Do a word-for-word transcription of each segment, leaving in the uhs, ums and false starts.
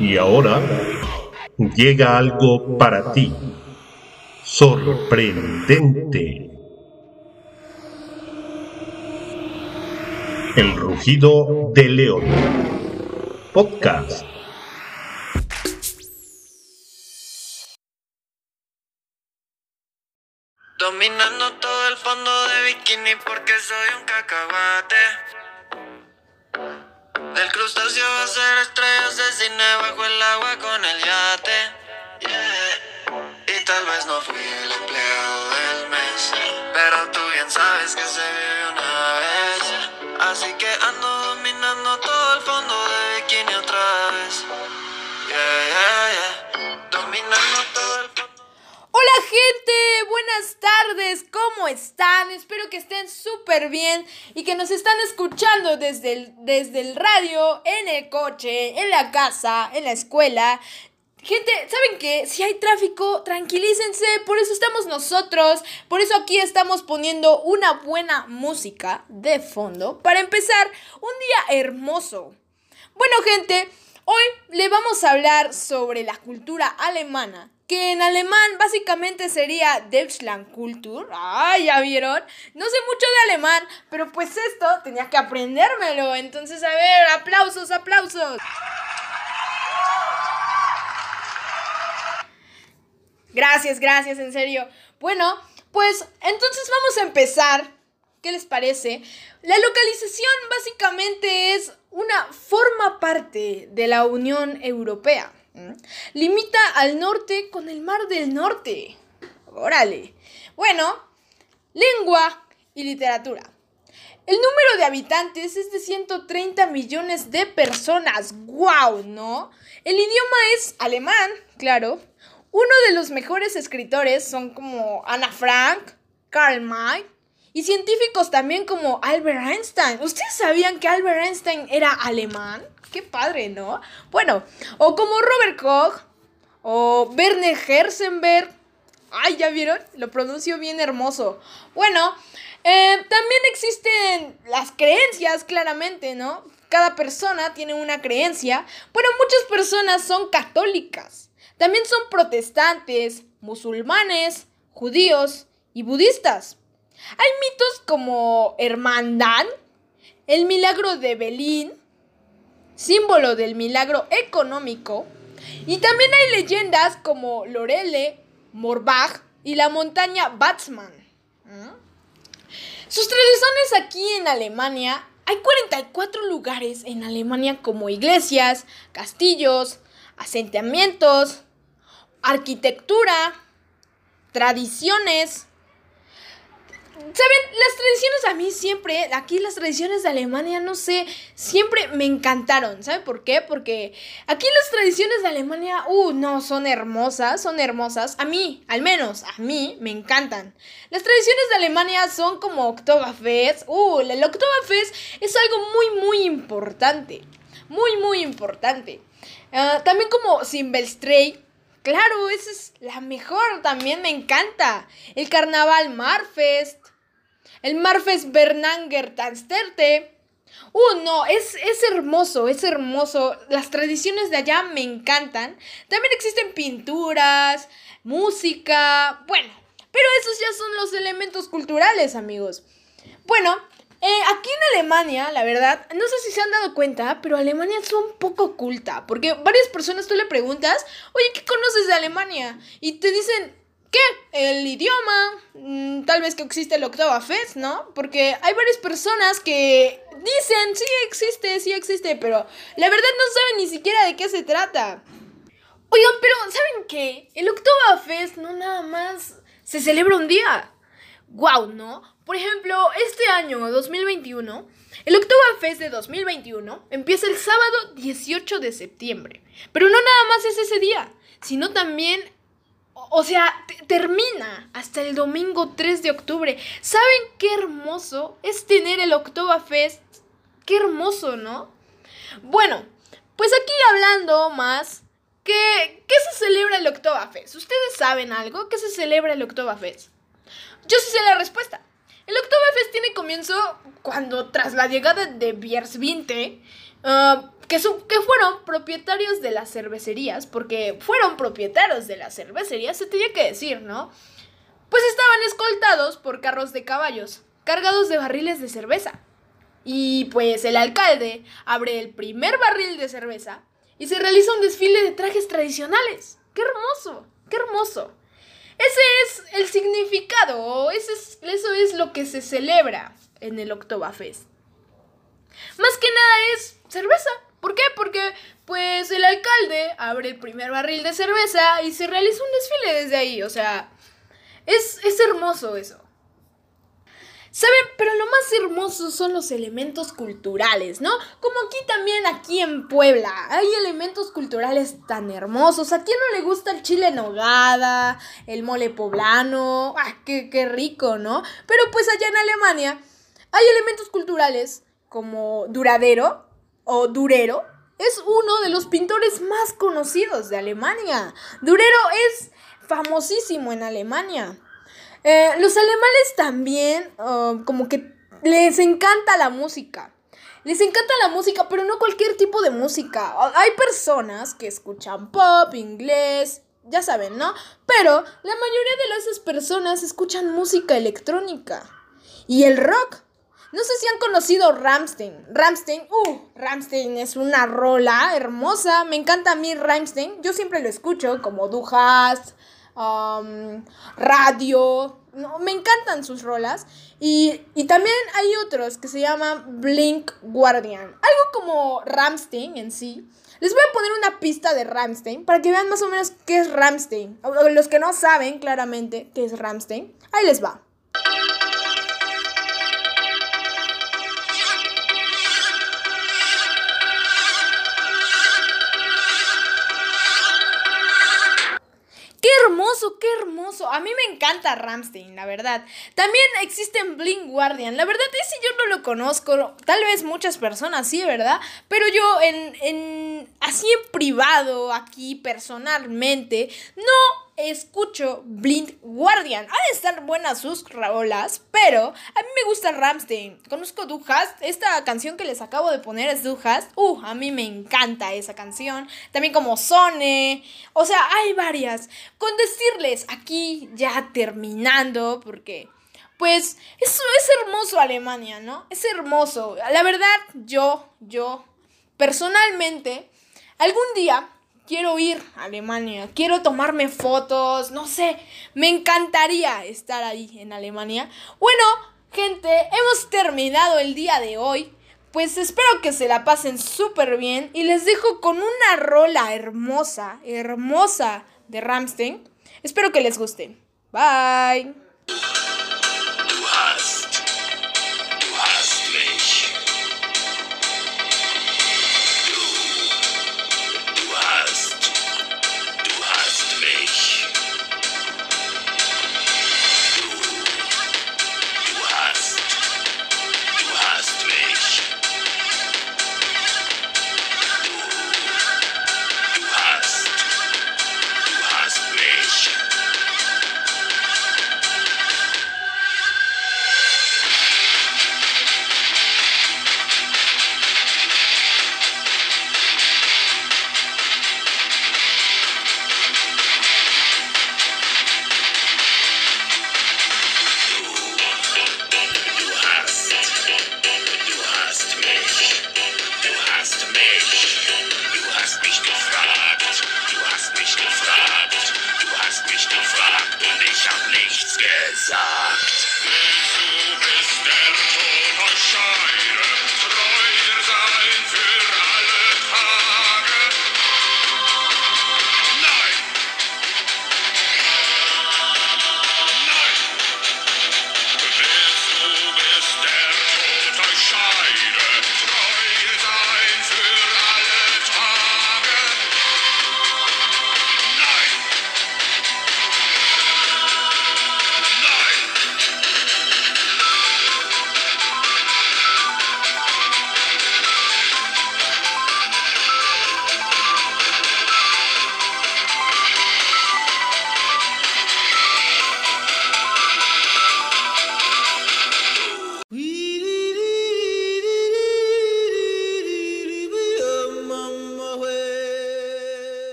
Y ahora llega algo para ti, sorprendente. El rugido de León. Podcast. Dominando todo el fondo de bikini porque soy un cacahuate. Del crustáceo va a ser estrellas de cine bajo el agua con el yate, yeah. Y tal vez no fui el empleado del mes, pero tú bien sabes que se vive una vez. Así que ando dominando todo el fondo de bikini otra vez, yeah, yeah, yeah. Dominando todo el fondo. Hola gente, buenas tardes, ¿cómo están? Espero que estén súper bien y que nos están escuchando desde el, desde el radio, en el coche, en la casa, en la escuela. Gente, ¿saben qué? Si hay tráfico, tranquilícense, por eso estamos nosotros, por eso aquí estamos poniendo una buena música de fondo para empezar un día hermoso. Bueno gente, hoy le vamos a hablar sobre la cultura alemana, que en alemán básicamente sería Deutschland Kultur. Ah, ya vieron. No sé mucho de alemán, pero pues esto tenía que aprendérmelo. Entonces, a ver, aplausos, aplausos. Gracias, gracias, en serio. Bueno, pues entonces vamos a empezar. ¿Qué les parece? La localización básicamente es una forma parte de la Unión Europea. Limita al norte con el Mar del Norte. ¡Órale! Bueno, lengua y literatura. El número de habitantes es de ciento treinta millones de personas. ¡Guau! ¿No? El idioma es alemán, claro. Uno de los mejores escritores son como Ana Frank, Karl May. Y científicos también como Albert Einstein. ¿Ustedes sabían que Albert Einstein era alemán? ¡Qué padre!, ¿no? Bueno, o como Robert Koch, o Werner Heisenberg. ¡Ay, ya vieron! Lo pronuncio bien hermoso. Bueno, eh, también existen las creencias, claramente, ¿no? Cada persona tiene una creencia. Bueno, muchas personas son católicas. También son protestantes, musulmanes, judíos y budistas. Hay mitos como Hermandad, el milagro de Belín, símbolo del milagro económico, y también hay leyendas como Lorelei, Morbach y la montaña Batzmann. ¿Mm? Sus tradiciones aquí en Alemania, hay cuarenta y cuatro lugares en Alemania como iglesias, castillos, asentamientos, arquitectura, tradiciones. ¿Saben? Las tradiciones a mí siempre, aquí las tradiciones de Alemania, no sé, siempre me encantaron. ¿Saben por qué? Porque aquí las tradiciones de Alemania, uh, no, son hermosas, son hermosas. A mí, al menos, a mí, me encantan. Las tradiciones de Alemania son como Oktoberfest. Uh, el Oktoberfest es algo muy, muy importante. Muy, muy importante. Uh, también como Simbelstray. Claro, esa es la mejor, también me encanta. El carnaval Marfes, el Marfes-Bernanger-Tansterte. Uh, no, es, es hermoso, es hermoso. Las tradiciones de allá me encantan. También existen pinturas, música, bueno. Pero esos ya son los elementos culturales, amigos. Bueno, eh, aquí en Alemania, la verdad, no sé si se han dado cuenta, pero Alemania es un poco oculta. Porque varias personas tú le preguntas, oye, ¿qué conoces de Alemania? Y te dicen... ¿Qué? El idioma, mmm, tal vez que existe el Oktoberfest, ¿no? Porque hay varias personas que dicen, sí existe, sí existe, pero la verdad no saben ni siquiera de qué se trata. Oigan, pero ¿saben qué? El Oktoberfest no nada más se celebra un día. ¡Guau!, ¿no? Por ejemplo, este año, dos mil veintiuno, el Oktoberfest de dos mil veintiuno empieza el sábado dieciocho de septiembre. Pero no nada más es ese día, sino también... O sea, t- termina hasta el domingo tres de octubre. ¿Saben qué hermoso es tener el Oktoberfest? Qué hermoso, ¿no? Bueno, pues aquí hablando más, ¿qué, qué se celebra el Oktoberfest? ¿Ustedes saben algo? ¿Qué se celebra el Oktoberfest? Yo sí sé la respuesta. El Oktoberfest tiene comienzo cuando, tras la llegada de Biersvinte, uh, que, su, que fueron propietarios de las cervecerías, porque fueron propietarios de las cervecerías, se tenía que decir, ¿no? Pues estaban escoltados por carros de caballos, cargados de barriles de cerveza. Y pues el alcalde abre el primer barril de cerveza y se realiza un desfile de trajes tradicionales. ¡Qué hermoso! ¡Qué hermoso! Ese es el significado, ese es, eso es lo que se celebra en el Oktoberfest. Más que nada es cerveza. ¿Por qué? Porque pues el alcalde abre el primer barril de cerveza y se realiza un desfile desde ahí. O sea, es, es hermoso eso. ¿Saben? Pero lo más hermoso son los elementos culturales, ¿no? Como aquí también, aquí en Puebla, hay elementos culturales tan hermosos. ¿A quién no le gusta el chile en nogada, el mole poblano? ¡Ah, qué, qué rico!, ¿no? Pero pues allá en Alemania hay elementos culturales como Durero o Durero. Es uno de los pintores más conocidos de Alemania. Durero es famosísimo en Alemania. Eh, los alemanes también, uh, como que les encanta la música. Les encanta la música, pero no cualquier tipo de música. Hay personas que escuchan pop, inglés, ya saben, ¿no? Pero la mayoría de esas personas escuchan música electrónica. Y el rock. No sé si han conocido Rammstein. Rammstein, uh, Rammstein es una rola hermosa. Me encanta a mí Rammstein. Yo siempre lo escucho, como Du Hast. Um, radio, no, me encantan sus rolas. Y, y también hay otros que se llaman Blind Guardian, algo como Rammstein en sí. Les voy a poner una pista de Rammstein para que vean más o menos qué es Rammstein. Los que no saben claramente qué es Rammstein, ahí les va. ¡Qué hermoso! A mí me encanta Rammstein, la verdad. También existen Blind Guardian. La verdad es que yo no lo conozco. Tal vez muchas personas sí, ¿verdad? Pero yo en, en así en privado, aquí personalmente, no escucho Blind Guardian. Han de estar buenas sus rolas, pero a mí me gusta Rammstein. Conozco Du Hast. Esta canción que les acabo de poner es Du Hast. Uh, a mí me encanta esa canción. También como Sonne. O sea, hay varias. Con decirles, aquí ya terminando, porque pues eso es hermoso Alemania, ¿no? Es hermoso. La verdad, yo, yo, personalmente, algún día quiero ir a Alemania, quiero tomarme fotos, no sé, me encantaría estar ahí en Alemania. Bueno, gente, hemos terminado el día de hoy, pues espero que se la pasen súper bien y les dejo con una rola hermosa, hermosa de Rammstein. Espero que les guste. Bye.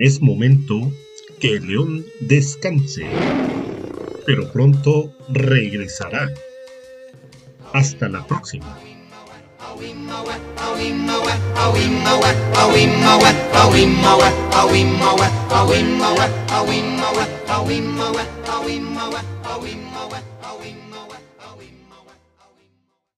Es momento que el león descanse, pero pronto regresará. Hasta la próxima.